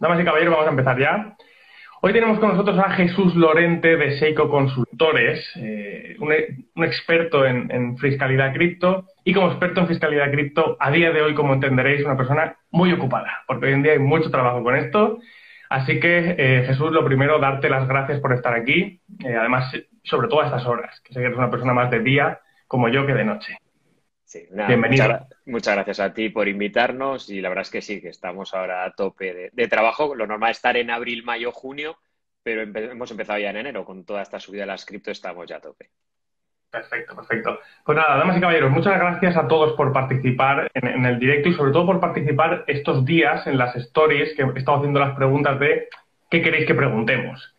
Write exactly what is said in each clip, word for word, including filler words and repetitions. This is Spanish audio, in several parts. Damas y caballeros, vamos a empezar ya. Hoy tenemos con nosotros a Jesús Lorente de Seico Consultores, eh, un, un experto en, en fiscalidad cripto y como experto en fiscalidad cripto, a día de hoy, como entenderéis, una persona muy ocupada, porque hoy en día hay mucho trabajo con esto. Así que, eh, Jesús, lo primero, darte las gracias por estar aquí, eh, además, sobre todo a estas horas, que sé que eres una persona más de día, como yo, que de noche. Sí, nada, bienvenido. Muchas, muchas gracias a ti por invitarnos y la verdad es que sí, que estamos ahora a tope de, de trabajo. Lo normal es estar en abril, mayo, junio, pero empe- hemos empezado ya en enero. Con toda esta subida de las cripto estamos ya a tope. Perfecto, perfecto. Pues nada, damas y caballeros, muchas gracias a todos por participar en, en el directo y sobre todo por participar estos días en las stories, que he estado haciendo las preguntas de qué queréis que preguntemos.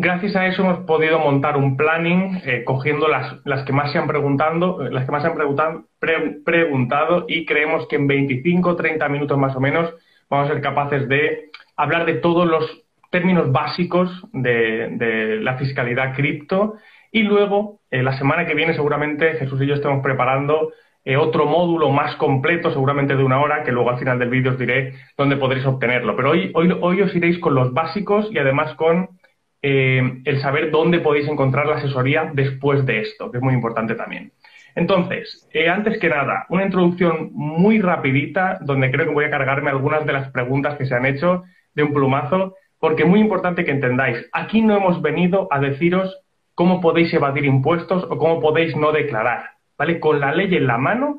Gracias a eso hemos podido montar un planning eh, cogiendo las, las que más se han preguntado, las que más se han preguntado, pre preguntado y creemos que en veinticinco a treinta minutos más o menos vamos a ser capaces de hablar de todos los términos básicos de, de la fiscalidad cripto y luego eh, la semana que viene seguramente Jesús y yo estemos preparando eh, otro módulo más completo, seguramente de una hora, que luego al final del vídeo os diré dónde podréis obtenerlo. Pero hoy, hoy, hoy os iréis con los básicos y además con Eh, el saber dónde podéis encontrar la asesoría después de esto, que es muy importante también. Entonces, eh, antes que nada, una introducción muy rapidita, donde creo que voy a cargarme algunas de las preguntas que se han hecho de un plumazo, porque es muy importante que entendáis, aquí no hemos venido a deciros cómo podéis evadir impuestos o cómo podéis no declarar, ¿vale? Con la ley en la mano,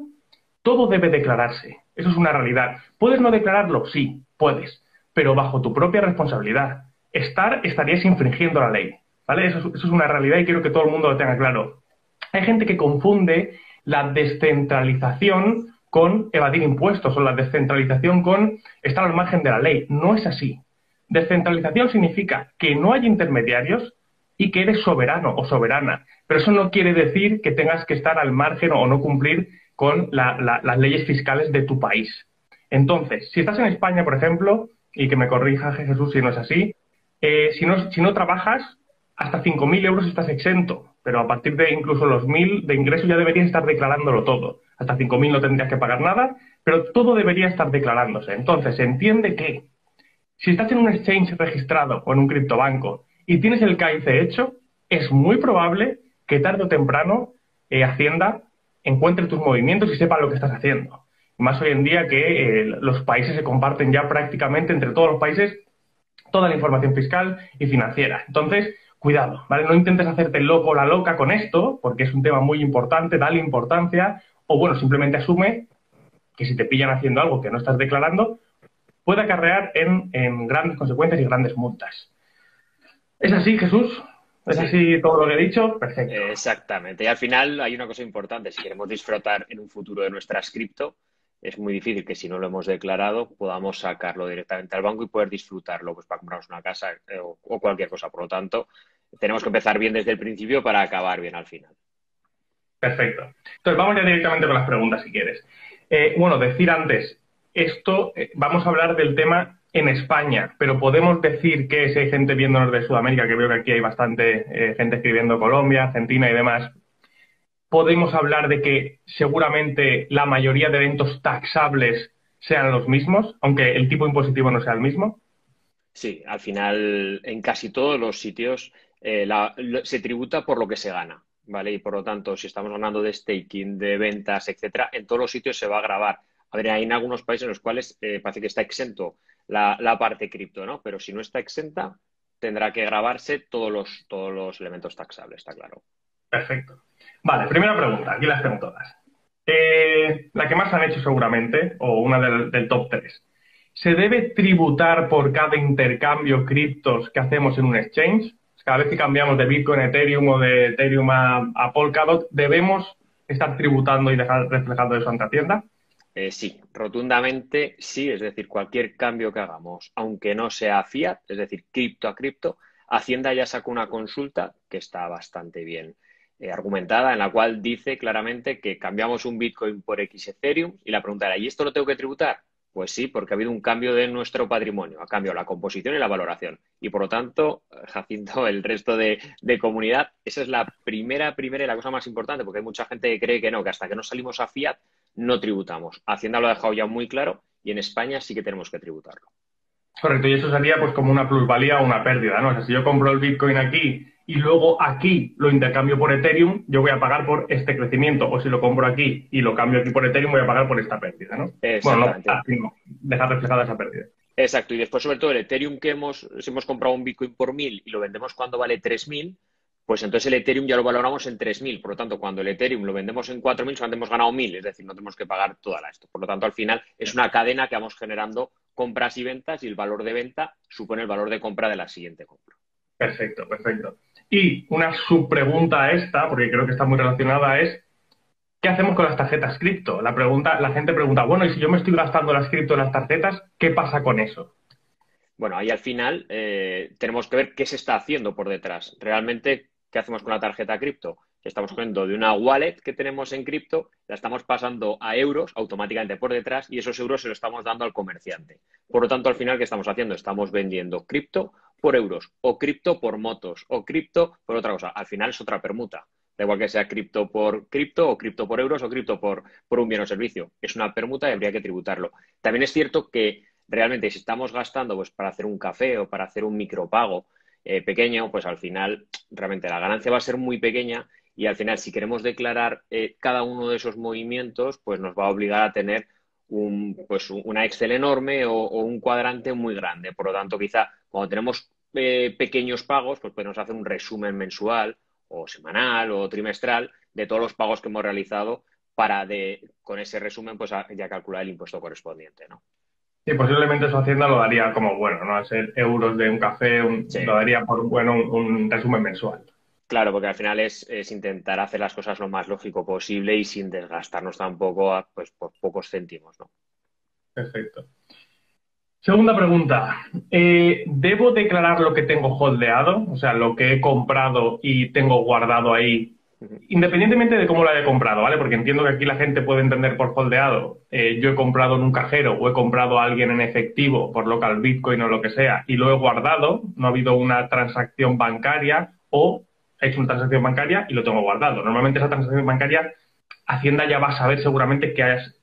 todo debe declararse, eso es una realidad. ¿Puedes no declararlo? Sí, puedes, pero bajo tu propia responsabilidad. Estar, estarías infringiendo la ley, ¿vale? Eso es, eso es una realidad y quiero que todo el mundo lo tenga claro. Hay gente que confunde la descentralización con evadir impuestos o la descentralización con estar al margen de la ley. No es así. Descentralización significa que no hay intermediarios y que eres soberano o soberana, pero eso no quiere decir que tengas que estar al margen o no cumplir con la, la, las leyes fiscales de tu país. Entonces, si estás en España, por ejemplo, y que me corrija Jesús si no es así, Eh, si, no, si no trabajas, hasta cinco mil euros estás exento, pero a partir de incluso los mil de ingresos ya deberías estar declarándolo todo. Hasta cinco mil no tendrías que pagar nada, pero todo debería estar declarándose. Entonces, se entiende que si estás en un exchange registrado o en un criptobanco y tienes el K Y C hecho, es muy probable que tarde o temprano eh, Hacienda encuentre tus movimientos y sepa lo que estás haciendo. Y más hoy en día que eh, los países se comparten ya prácticamente entre todos los países toda la información fiscal y financiera. Entonces, cuidado, ¿vale? No intentes hacerte loco o la loca con esto, porque es un tema muy importante, dale importancia, o bueno, simplemente asume que si te pillan haciendo algo que no estás declarando, puede acarrear en, en grandes consecuencias y grandes multas. ¿Es así, Jesús? ¿Es sí. así todo lo que he dicho? Perfecto. Exactamente. Y al final hay una cosa importante. Si queremos disfrutar en un futuro de nuestras cripto, es muy difícil que si no lo hemos declarado podamos sacarlo directamente al banco y poder disfrutarlo pues para comprarnos una casa eh, o, o cualquier cosa. Por lo tanto, tenemos que empezar bien desde el principio para acabar bien al final. Perfecto. Entonces, vamos ya directamente con las preguntas, si quieres. Eh, bueno, decir antes, esto, eh, vamos a hablar del tema en España, pero podemos decir que si hay gente viéndonos de Sudamérica, que veo que aquí hay bastante eh, gente escribiendo Colombia, Argentina y demás, podemos hablar de que seguramente la mayoría de eventos taxables sean los mismos, aunque el tipo impositivo no sea el mismo. Sí, al final en casi todos los sitios eh, la, lo, se tributa por lo que se gana, ¿vale? Y por lo tanto, si estamos hablando de staking, de ventas, etcétera, en todos los sitios se va a gravar. A ver, hay en algunos países en los cuales eh, parece que está exento la, la parte cripto, ¿no? Pero si no está exenta, tendrá que gravarse todos los, todos los elementos taxables, está claro. Perfecto. Vale, primera pregunta, aquí las tengo todas. Eh, la que más han hecho seguramente, o una del, del top tres. ¿Se debe tributar por cada intercambio criptos que hacemos en un exchange? Cada vez que cambiamos de Bitcoin a Ethereum o de Ethereum a, a Polkadot, ¿debemos estar tributando y dejar reflejando eso ante la tienda? Eh, sí, rotundamente sí. Es decir, cualquier cambio que hagamos, aunque no sea fiat, es decir, cripto a cripto, Hacienda ya sacó una consulta que está bastante bien Eh, argumentada, en la cual dice claramente que cambiamos un Bitcoin por X Ethereum y la pregunta era, ¿y esto lo tengo que tributar? Pues sí, porque ha habido un cambio de nuestro patrimonio, ha cambiado la composición y la valoración. Y por lo tanto, Jacinto, el resto de, de comunidad, esa es la primera, primera y la cosa más importante, porque hay mucha gente que cree que no, que hasta que no salimos a fiat no tributamos. Hacienda lo ha dejado ya muy claro y en España sí que tenemos que tributarlo. Correcto, y eso sería pues como una plusvalía o una pérdida, ¿no? O sea, si yo compro el Bitcoin aquí y luego aquí lo intercambio por Ethereum, yo voy a pagar por este crecimiento. O si lo compro aquí y lo cambio aquí por Ethereum, voy a pagar por esta pérdida, ¿no? Exactamente. Bueno, no, no, dejar reflejada esa pérdida. Exacto, y después sobre todo el Ethereum que hemos, si hemos comprado un Bitcoin por mil y lo vendemos cuando vale tres mil, pues entonces el Ethereum ya lo valoramos en tres mil. Por lo tanto, cuando el Ethereum lo vendemos en cuatro mil, solamente hemos ganado mil. Es decir, no tenemos que pagar toda la esto. Por lo tanto, al final es una cadena que vamos generando compras y ventas y el valor de venta supone el valor de compra de la siguiente compra. Perfecto, perfecto. Y una subpregunta a esta, porque creo que está muy relacionada, es ¿qué hacemos con las tarjetas cripto? La pregunta, la gente pregunta, bueno, y si yo me estoy gastando las cripto en las tarjetas, ¿qué pasa con eso? Bueno, ahí al final eh, tenemos que ver qué se está haciendo por detrás. Realmente, ¿qué hacemos con la tarjeta cripto? Estamos cogiendo de una wallet que tenemos en cripto, la estamos pasando a euros automáticamente por detrás y esos euros se los estamos dando al comerciante. Por lo tanto, al final, ¿qué estamos haciendo? Estamos vendiendo cripto por euros o cripto por motos o cripto por otra cosa. Al final es otra permuta. Da igual que sea cripto por cripto o cripto por euros o cripto por, por un bien o servicio. Es una permuta y habría que tributarlo. También es cierto que realmente si estamos gastando pues, para hacer un café o para hacer un micropago, Eh, pequeño, pues al final realmente la ganancia va a ser muy pequeña y al final si queremos declarar eh, cada uno de esos movimientos, pues nos va a obligar a tener un, pues, una Excel enorme o, o un cuadrante muy grande. Por lo tanto, quizá cuando tenemos eh, pequeños pagos, pues podemos hacer un resumen mensual o semanal o trimestral de todos los pagos que hemos realizado para de, con ese resumen pues a, ya calcular el impuesto correspondiente, ¿no? Sí, posiblemente su hacienda lo daría como bueno, ¿no? Al ser euros de un café, un, sí. lo daría por bueno un, un resumen mensual. Claro, porque al final es, es intentar hacer las cosas lo más lógico posible y sin desgastarnos tampoco a, pues, por pocos céntimos, ¿no? Perfecto. Segunda pregunta. Eh, ¿Debo declarar lo que tengo holdeado? O sea, lo que he comprado y tengo guardado ahí, independientemente de cómo lo haya comprado, ¿vale? Porque entiendo que aquí la gente puede entender por holdeado, eh, yo he comprado en un cajero o he comprado a alguien en efectivo por local Bitcoin o lo que sea y lo he guardado, no ha habido una transacción bancaria o he hecho una transacción bancaria y lo tengo guardado. Normalmente esa transacción bancaria, Hacienda ya va a saber seguramente que has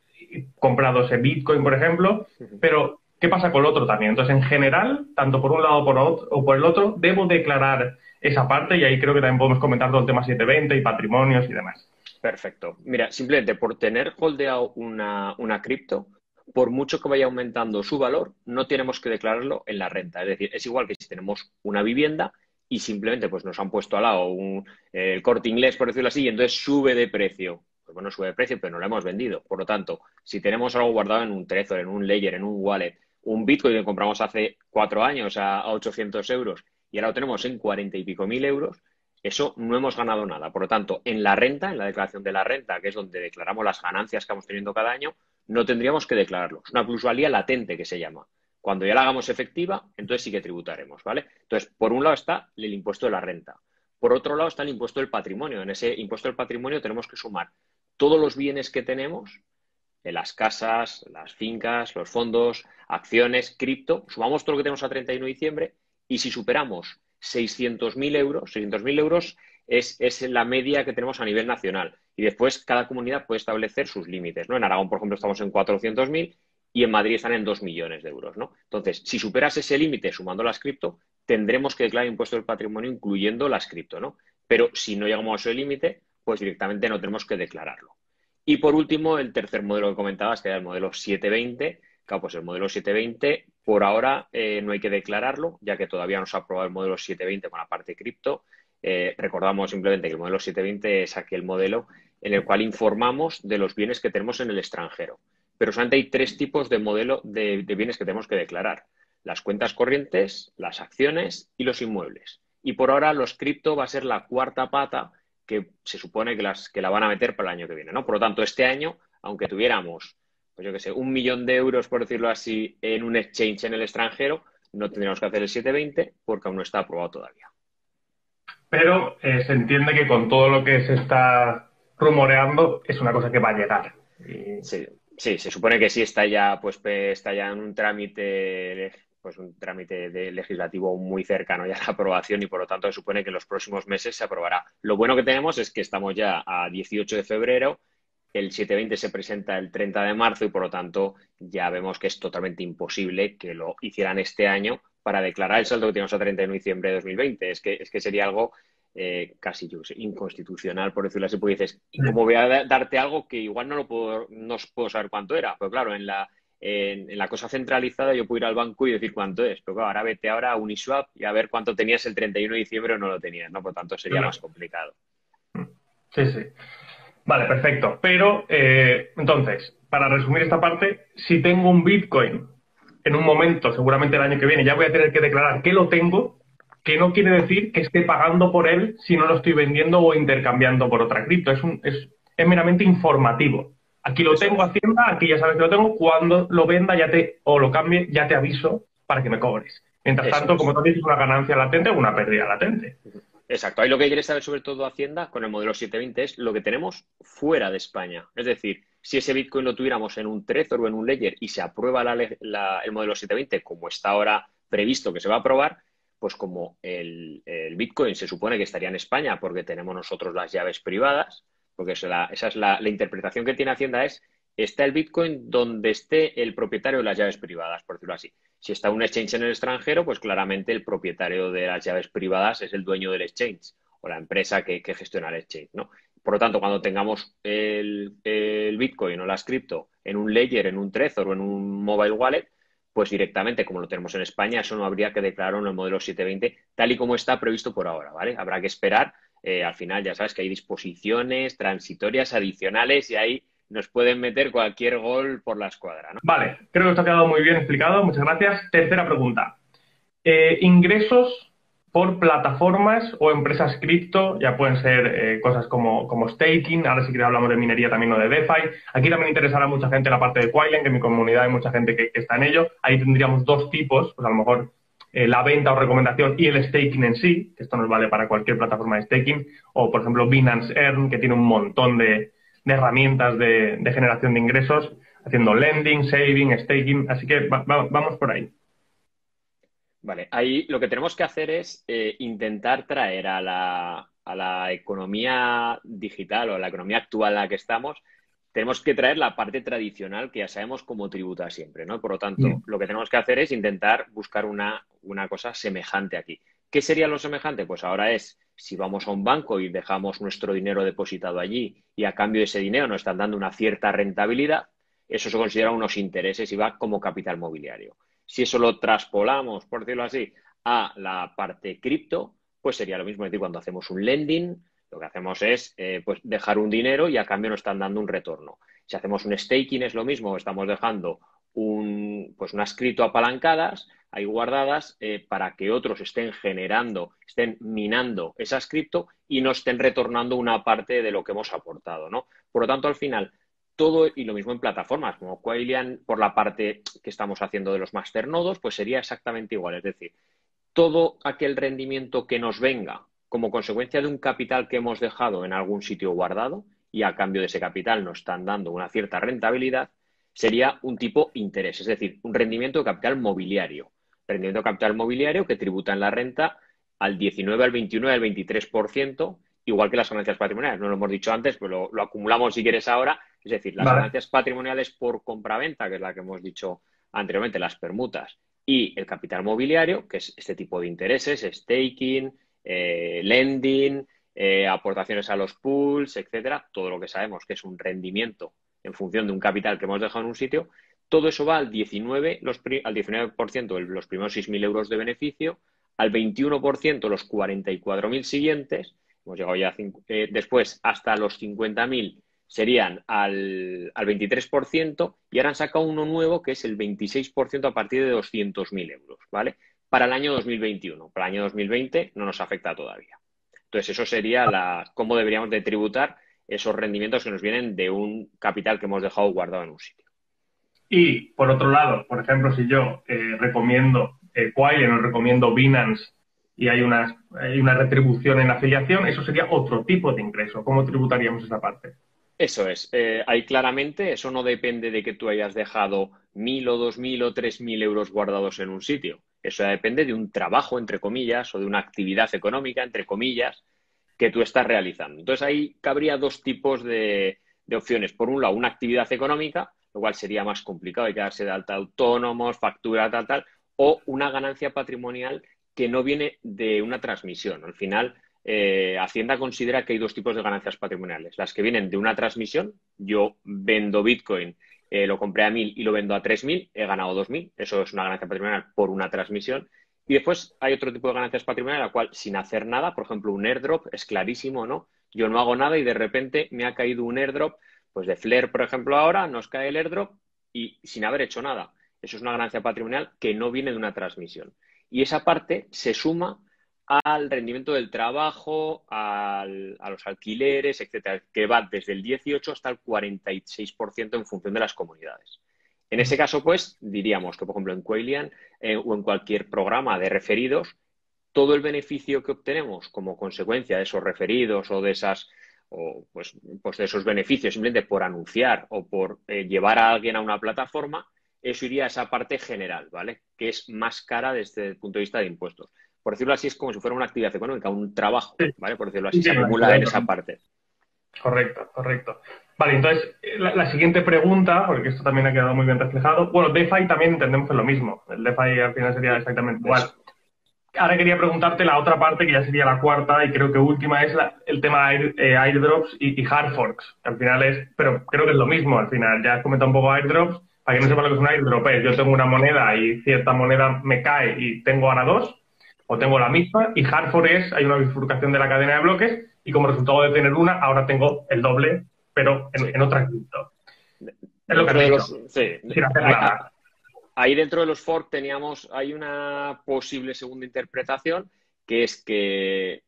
comprado ese Bitcoin, por ejemplo, pero ¿qué pasa con el otro también? Entonces, en general, tanto por un lado por otro, o por el otro, debo declarar esa parte y ahí creo que también podemos comentar todo el tema siete veinte y patrimonios y demás. Perfecto. Mira, simplemente por tener holdeado una, una cripto, por mucho que vaya aumentando su valor, no tenemos que declararlo en la renta. Es decir, es igual que si tenemos una vivienda y simplemente pues nos han puesto al lado un, el Corte Inglés, por decirlo así, y entonces sube de precio. Pues bueno, sube de precio, pero no lo hemos vendido. Por lo tanto, si tenemos algo guardado en un Trezor, en un Ledger, en un wallet, un Bitcoin que compramos hace cuatro años a ochocientos euros y ahora lo tenemos en cuarenta y pico mil euros, eso no hemos ganado nada. Por lo tanto, en la renta, en la declaración de la renta, que es donde declaramos las ganancias que vamos teniendo cada año, no tendríamos que declararlo. Es una plusvalía latente que se llama. Cuando ya la hagamos efectiva, entonces sí que tributaremos, ¿vale? Entonces, por un lado está el impuesto de la renta. Por otro lado está el impuesto del patrimonio. En ese impuesto del patrimonio tenemos que sumar todos los bienes que tenemos, las casas, las fincas, los fondos, acciones, cripto, sumamos todo lo que tenemos a treinta y uno de diciembre y si superamos seiscientos mil euros, seiscientos mil euros es, es la media que tenemos a nivel nacional y después cada comunidad puede establecer sus límites, ¿no? En Aragón, por ejemplo, estamos en cuatrocientos mil y en Madrid están en dos millones de euros, ¿no? Entonces, si superas ese límite sumando las cripto, tendremos que declarar impuesto del patrimonio incluyendo las cripto, ¿no? Pero si no llegamos a ese límite, pues directamente no tenemos que declararlo. Y por último, el tercer modelo que comentabas, que era el modelo siete veinte. Claro, pues el modelo siete veinte, por ahora eh, no hay que declararlo, ya que todavía no se ha aprobado el modelo siete veinte con la parte cripto. Eh, recordamos simplemente que el modelo siete veinte es aquel modelo en el cual informamos de los bienes que tenemos en el extranjero. Pero solamente hay tres tipos de modelo de, de bienes que tenemos que declarar. Las cuentas corrientes, las acciones y los inmuebles. Y por ahora los cripto va a ser la cuarta pata que se supone que, las, que la van a meter para el año que viene, ¿no? Por lo tanto, este año, aunque tuviéramos, pues yo qué sé, un millón de euros, por decirlo así, en un exchange en el extranjero, no tendríamos que hacer el siete veinte porque aún no está aprobado todavía. Pero eh, se entiende que con todo lo que se está rumoreando es una cosa que va a llegar. Y... Sí, sí, se supone que sí está ya, pues, está ya en un trámite... pues un trámite de legislativo muy cercano ya a la aprobación y por lo tanto se supone que en los próximos meses se aprobará. Lo bueno que tenemos es que estamos ya a dieciocho de febrero, El siete veinte se presenta el treinta de marzo y por lo tanto ya vemos que es totalmente imposible que lo hicieran este año para declarar el saldo que tenemos a treinta y uno de diciembre de dos mil veinte. Es que, es que sería algo eh, casi yo, inconstitucional, por decirlo así, porque dices, ¿y cómo voy a darte algo que igual no lo puedo, no puedo saber cuánto era? Pero claro, en la, en, en la cosa centralizada yo puedo ir al banco y decir cuánto es. Pero claro, ahora vete ahora a Uniswap y a ver cuánto tenías el treinta y uno de diciembre o no lo tenías, ¿no? Por lo tanto sería más complicado. Sí, sí. Vale, perfecto. Pero, eh, entonces, para resumir esta parte, si tengo un Bitcoin en un momento, seguramente el año que viene, ya voy a tener que declarar que lo tengo, que no quiere decir que esté pagando por él si no lo estoy vendiendo o intercambiando por otra cripto. Es, un, es, es meramente informativo. Aquí lo tengo, Hacienda, aquí ya sabes que lo tengo. Cuando lo venda ya te o lo cambie, ya te aviso para que me cobres. Mientras tanto, Eso. como tú dices, una ganancia latente o una pérdida latente. Exacto. Ahí lo que quiere saber sobre todo Hacienda con el modelo siete veinte es lo que tenemos fuera de España. Es decir, si ese Bitcoin lo tuviéramos en un Trezor o en un Ledger y se aprueba la, la, el modelo siete veinte como está ahora previsto que se va a aprobar, pues como el, el Bitcoin se supone que estaría en España porque tenemos nosotros las llaves privadas, porque eso la, esa es la, la interpretación que tiene Hacienda es está el Bitcoin donde esté el propietario de las llaves privadas, por decirlo así. Si está un exchange en el extranjero, pues claramente el propietario de las llaves privadas es el dueño del exchange o la empresa que, que gestiona el exchange, ¿no? Por lo tanto, cuando tengamos el, el Bitcoin o las cripto en un Ledger, en un Trezor o en un mobile wallet, pues directamente, como lo tenemos en España, eso no habría que declararlo en el modelo siete veinte tal y como está previsto por ahora, ¿vale? Habrá que esperar. Eh, al final ya sabes que hay disposiciones transitorias adicionales y hay... nos pueden meter cualquier gol por la escuadra, ¿no? Vale, creo que esto ha quedado muy bien explicado. Muchas gracias. Tercera pregunta. Eh, ingresos por plataformas o empresas cripto, ya pueden ser eh, cosas como, como staking, ahora sí que hablamos de minería también o de DeFi. Aquí también interesará a mucha gente la parte de Qualian, que en mi comunidad hay mucha gente que, que está en ello. Ahí tendríamos dos tipos, pues a lo mejor eh, la venta o recomendación y el staking en sí, que esto nos vale para cualquier plataforma de staking, o por ejemplo Binance Earn, que tiene un montón de... de herramientas de, de generación de ingresos, haciendo lending, saving, staking, así que va, va, vamos por ahí. Vale, ahí lo que tenemos que hacer es eh, intentar traer a la, a la economía digital o a la economía actual en la que estamos, tenemos que traer la parte tradicional que ya sabemos cómo tributa siempre, ¿no? Por lo tanto, Bien. lo que tenemos que hacer es intentar buscar una, una cosa semejante aquí. ¿Qué sería lo semejante? Pues ahora es, si vamos a un banco y dejamos nuestro dinero depositado allí y a cambio de ese dinero nos están dando una cierta rentabilidad, eso se considera unos intereses y va como capital mobiliario. Si eso lo traspolamos, por decirlo así, a la parte cripto, pues sería lo mismo. Es decir, cuando hacemos un lending, lo que hacemos es eh, pues dejar un dinero y a cambio nos están dando un retorno. Si hacemos un staking es lo mismo, estamos dejando un, pues unas cripto apalancadas ahí guardadas eh, para que otros estén generando, estén minando esas cripto y no estén retornando una parte de lo que hemos aportado, ¿no? Por lo tanto, al final, todo, y lo mismo en plataformas, como Qualian, por la parte que estamos haciendo de los masternodos, pues sería exactamente igual. Es decir, todo aquel rendimiento que nos venga como consecuencia de un capital que hemos dejado en algún sitio guardado y a cambio de ese capital nos están dando una cierta rentabilidad, sería un tipo interés, es decir, un rendimiento de capital mobiliario. Rendimiento de capital mobiliario que tributa en la renta al diecinueve, al veintiuno, al veintitrés por ciento, igual que las ganancias patrimoniales. No lo hemos dicho antes, pero lo, lo acumulamos si quieres ahora. Es decir, las vale. ganancias patrimoniales por compraventa, que es la que hemos dicho anteriormente, las permutas, y el capital mobiliario, que es este tipo de intereses, staking, eh, lending, eh, aportaciones a los pools, etcétera, todo lo que sabemos que es un rendimiento en función de un capital que hemos dejado en un sitio. Todo eso va al diecinueve por ciento, los, al diecinueve por ciento el, los primeros seis mil euros de beneficio, al veintiuno por ciento los cuarenta y cuatro mil siguientes, hemos llegado ya a cinco, eh, después hasta los cincuenta mil serían al, al veintitrés por ciento y ahora han sacado uno nuevo que es el veintiséis por ciento a partir de doscientos mil euros, ¿vale? Para el año dos mil veintiuno, para el año dos mil veinte no nos afecta todavía. Entonces eso sería la, cómo deberíamos de tributar esos rendimientos que nos vienen de un capital que hemos dejado guardado en un sitio. Y, por otro lado, por ejemplo, si yo eh, recomiendo eh, Qualian o recomiendo Binance y hay una, hay una retribución en la afiliación, eso sería otro tipo de ingreso. ¿Cómo tributaríamos esa parte? Eso es. Eh, ahí claramente eso no depende de que tú hayas dejado mil o dos mil o tres mil euros guardados en un sitio. Eso ya depende de un trabajo, entre comillas, o de una actividad económica, entre comillas, que tú estás realizando. Entonces, ahí cabría dos tipos de... de opciones. Por un lado, una actividad económica, lo cual sería más complicado, hay que darse de alta autónomos, factura, tal, tal, o una ganancia patrimonial que no viene de una transmisión. Al final, eh, Hacienda considera que hay dos tipos de ganancias patrimoniales. Las que vienen de una transmisión, yo vendo Bitcoin, eh, lo compré a mil y lo vendo a tres mil, he ganado dos mil, eso es una ganancia patrimonial por una transmisión. Y después hay otro tipo de ganancias patrimoniales, la cual sin hacer nada, por ejemplo, un airdrop es clarísimo, ¿no? Yo no hago nada y de repente me ha caído un airdrop, pues de Flare, por ejemplo, ahora nos cae el airdrop y sin haber hecho nada. Eso es una ganancia patrimonial que no viene de una transmisión. Y esa parte se suma al rendimiento del trabajo, al, a los alquileres, etcétera, que va desde el dieciocho hasta el cuarenta y seis por ciento en función de las comunidades. En ese caso, pues, diríamos que, por ejemplo, en Qualian eh, o en cualquier programa de referidos, todo el beneficio que obtenemos como consecuencia de esos referidos o de esas o pues, pues de esos beneficios simplemente por anunciar o por eh, llevar a alguien a una plataforma, eso iría a esa parte general, ¿vale? Que es más cara desde el punto de vista de impuestos. Por decirlo así, es como si fuera una actividad económica, un trabajo, ¿vale? Por decirlo así, se acumula en esa parte. Correcto, correcto. Vale, entonces, la, la siguiente pregunta, porque esto también ha quedado muy bien reflejado. Bueno, DeFi también entendemos que es lo mismo. El DeFi al final sería exactamente igual. Ahora quería preguntarte la otra parte, que ya sería la cuarta y creo que última, es la, el tema air, eh, airdrops y, y hard forks. Al final es, pero creo que es lo mismo al final. Ya has comentado un poco airdrops. Para que no sepa lo que es un airdrop, es yo tengo una moneda y cierta moneda me cae y tengo ahora dos, o tengo la misma, y hard fork es, hay una bifurcación de la cadena de bloques y como resultado de tener una, ahora tengo el doble, pero en, sí. en otra cripto. Es lo que he dicho, sí. sin hacer nada. Ahí dentro de los fork teníamos, hay una posible segunda interpretación, que es que,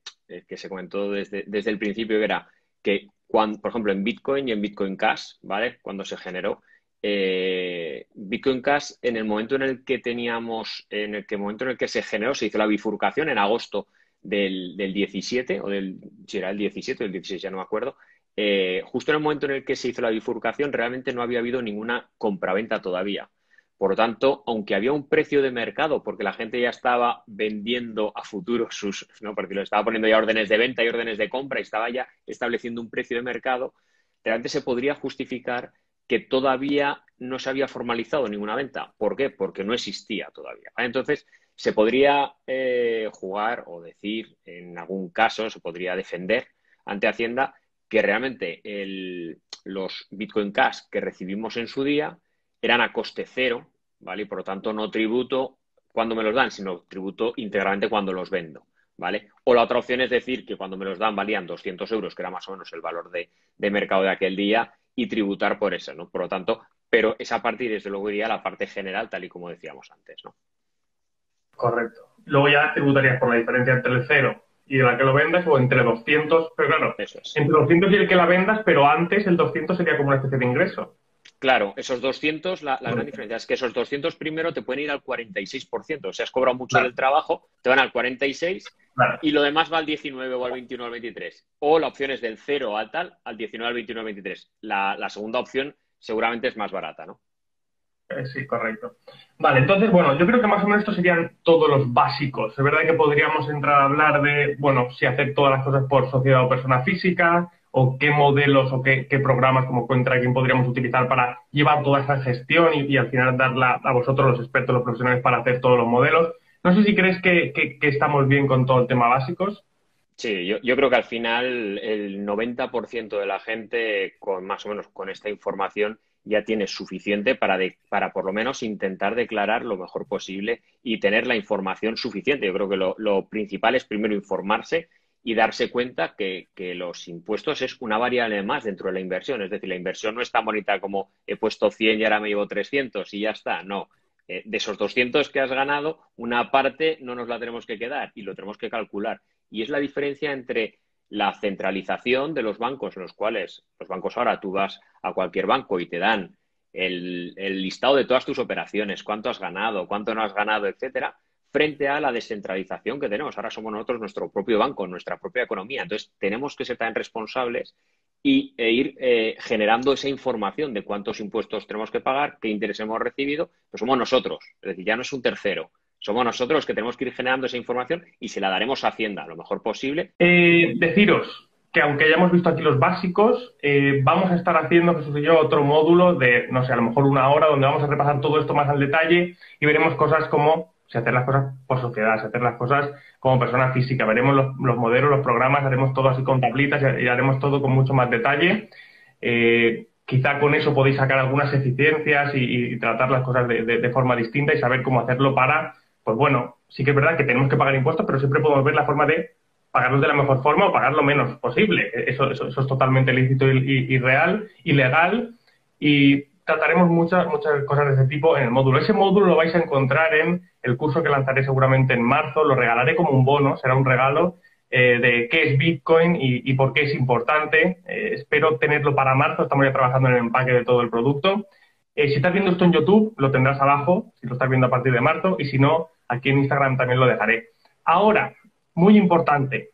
que se comentó desde, desde el principio, que era que, cuando, por ejemplo, en Bitcoin y en Bitcoin Cash, ¿vale? Cuando se generó, eh, Bitcoin Cash, en el momento en el que teníamos, en el que, momento en el que se generó, se hizo la bifurcación en agosto del, del diecisiete, o del, si era el diecisiete o el dieciséis, ya no me acuerdo. Eh, justo en el momento en el que se hizo la bifurcación, realmente no había habido ninguna compraventa todavía. Por lo tanto, aunque había un precio de mercado, porque la gente ya estaba vendiendo a futuro sus, ¿no? Porque lo estaba poniendo ya órdenes de venta y órdenes de compra y estaba ya estableciendo un precio de mercado, realmente se podría justificar que todavía no se había formalizado ninguna venta. ¿Por qué? Porque no existía todavía. Entonces, se podría eh, jugar o decir, en algún caso, se podría defender ante Hacienda que realmente el, los Bitcoin Cash que recibimos en su día eran a coste cero, ¿vale? Y por lo tanto no tributo cuando me los dan, sino tributo íntegramente cuando los vendo, ¿vale? O la otra opción es decir que cuando me los dan valían doscientos euros, que era más o menos el valor de, de mercado de aquel día, y tributar por eso, ¿no? Por lo tanto, pero esa parte, y desde luego iría la parte general, tal y como decíamos antes, ¿no? Correcto. Luego ya tributarías por la diferencia entre el cero y la que lo vendas, o entre doscientos, pero claro, eso es. Entre doscientos y el que la vendas, pero antes el doscientos sería como una especie de ingreso. Claro, esos doscientos, la, la gran diferencia es que esos doscientos primero te pueden ir al cuarenta y seis por ciento. O sea, has cobrado mucho claro. del trabajo, te van al cuarenta y seis por ciento claro. y lo demás va al diecinueve por ciento o al veintiuno por ciento o al veintitrés por ciento. O la opción es del cero al tal, al diecinueve por ciento, al veintiuno por ciento, al veintitrés por ciento. La, la segunda opción seguramente es más barata, ¿no? Eh, sí, correcto. Vale, entonces, bueno, yo creo que más o menos estos serían todos los básicos. Es verdad que podríamos entrar a hablar de, bueno, si hacer todas las cosas por sociedad o persona física, o qué modelos o qué, qué programas como CoinTracking podríamos utilizar para llevar toda esa gestión y, y al final darla a vosotros, los expertos, los profesionales, para hacer todos los modelos. No sé si crees que, que, que estamos bien con todo el tema básicos. Sí, yo, yo creo que al final el noventa por ciento de la gente, con más o menos con esta información, ya tiene suficiente para, de, para por lo menos intentar declarar lo mejor posible y tener la información suficiente. Yo creo que lo, lo principal es primero informarse y darse cuenta que, que los impuestos es una variable más dentro de la inversión. Es decir, la inversión no es tan bonita como he puesto cien y ahora me llevo trescientos y ya está. No, eh, de esos doscientos que has ganado, una parte no nos la tenemos que quedar y lo tenemos que calcular. Y es la diferencia entre la centralización de los bancos, en los cuales los bancos ahora tú vas a cualquier banco y te dan el, el listado de todas tus operaciones, cuánto has ganado, cuánto no has ganado, etcétera, frente a la descentralización que tenemos. Ahora somos nosotros nuestro propio banco, nuestra propia economía. Entonces, tenemos que ser tan responsables y, e ir eh, generando esa información de cuántos impuestos tenemos que pagar, qué interés hemos recibido. Pues somos nosotros. Es decir, ya no es un tercero. Somos nosotros los que tenemos que ir generando esa información y se la daremos a Hacienda lo mejor posible. Eh, deciros que aunque hayamos visto aquí los básicos, eh, vamos a estar haciendo, Jesús y yo, otro módulo de, no sé, a lo mejor una hora, donde vamos a repasar todo esto más al detalle y veremos cosas como, si hacer las cosas por sociedad, si hacer las cosas como persona física, veremos los, los modelos, los programas, haremos todo así con tablitas y, y haremos todo con mucho más detalle. Eh, quizá con eso podéis sacar algunas eficiencias y, y tratar las cosas de, de, de forma distinta y saber cómo hacerlo para, pues bueno, sí que es verdad que tenemos que pagar impuestos, pero siempre podemos ver la forma de pagarlos de la mejor forma o pagar lo menos posible. Eso, eso, eso es totalmente lícito y, y, y real, y legal, y trataremos muchas muchas cosas de ese tipo en el módulo. Ese módulo lo vais a encontrar en el curso que lanzaré seguramente en marzo, lo regalaré como un bono, será un regalo eh, de qué es Bitcoin y, y por qué es importante. Eh, espero tenerlo para marzo, estamos ya trabajando en el empaque de todo el producto. Eh, si estás viendo esto en YouTube, lo tendrás abajo, si lo estás viendo a partir de marzo, y si no, aquí en Instagram también lo dejaré. Ahora, muy importante,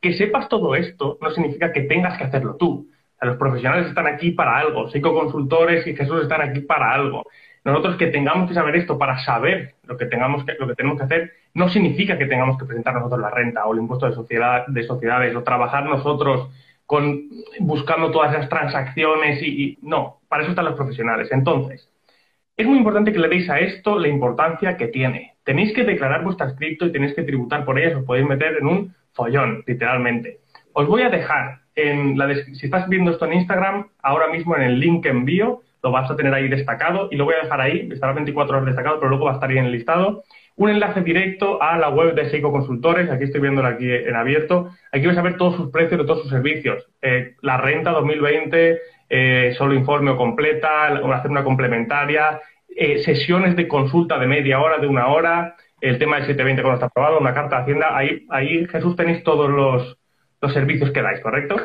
que sepas todo esto no significa que tengas que hacerlo tú. O sea, los profesionales están aquí para algo, Seico Consultores y Jesús están aquí para algo. Nosotros que tengamos que saber esto para saber lo que tengamos que, lo que tenemos que hacer, no significa que tengamos que presentar nosotros la renta o el impuesto de sociedad, de sociedades, o trabajar nosotros con buscando todas esas transacciones y, y no, para eso están los profesionales. Entonces, es muy importante que le deis a esto la importancia que tiene. Tenéis que declarar vuestras cripto y tenéis que tributar por ellas, os podéis meter en un follón, literalmente. Os voy a dejar, en la si estás viendo esto en Instagram, ahora mismo en el link que envío, lo vas a tener ahí destacado y lo voy a dejar ahí, estará veinticuatro horas destacado, pero luego va a estar ahí enlistado. Un enlace directo a la web de Seico Consultores, aquí estoy viéndolo aquí en abierto. Aquí vais a ver todos sus precios de todos sus servicios. Eh, la renta dos mil veinte, eh, solo informe o completa, hacer una complementaria, eh, sesiones de consulta de media hora, de una hora, el tema del siete veinte cuando está aprobado, una carta de Hacienda. Ahí, ahí Jesús, tenéis todos los, los servicios que dais, ¿correcto?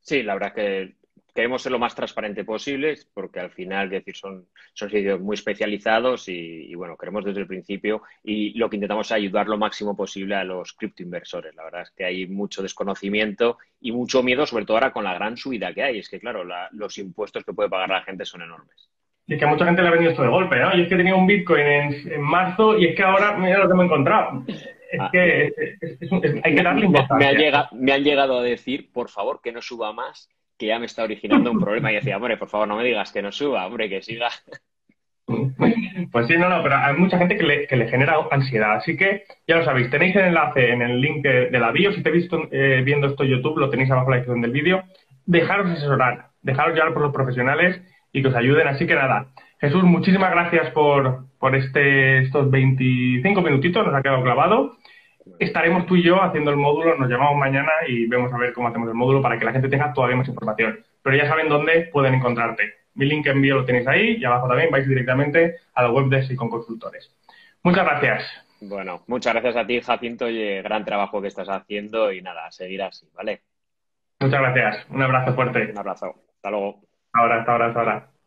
Sí, la verdad que queremos ser lo más transparente posible porque al final, es decir, son, son sitios muy especializados y, y bueno, queremos desde el principio y lo que intentamos es ayudar lo máximo posible a los criptoinversores. La verdad es que hay mucho desconocimiento y mucho miedo, sobre todo ahora con la gran subida que hay. Es que, claro, la, los impuestos que puede pagar la gente son enormes. Y es que a mucha gente le ha venido esto de golpe, ¿no? Y es que tenía un Bitcoin en, en marzo y es que ahora mira lo que me he encontrado. Es ah, que es, es, es, es, hay que darle importancia. Me, me, ha llegado, me han llegado a decir, por favor, que no suba más, que ya me está originando un problema y decía, hombre, por favor, no me digas que no suba, hombre, que siga. Pues sí, no, no, pero hay mucha gente que le, que le genera ansiedad. Así que, ya lo sabéis, tenéis el enlace en el link de, de la bio. Si te he visto eh, viendo esto en YouTube, lo tenéis abajo en la descripción del vídeo. Dejaros asesorar, dejaros llevar por los profesionales y que os ayuden. Así que nada, Jesús, muchísimas gracias por, por este, estos veinticinco minutitos, nos ha quedado clavado. Estaremos tú y yo haciendo el módulo, nos llamamos mañana y vemos a ver cómo hacemos el módulo para que la gente tenga todavía más información. Pero ya saben dónde pueden encontrarte. Mi link que envío lo tenéis ahí y abajo también vais directamente a la web de Seico Consultores. Muchas gracias. Bueno, muchas gracias a ti, Jacinto, y gran trabajo que estás haciendo y nada, a seguir así, ¿vale? Muchas gracias. Un abrazo fuerte. Un abrazo. Hasta luego. Ahora, hasta ahora, hasta ahora.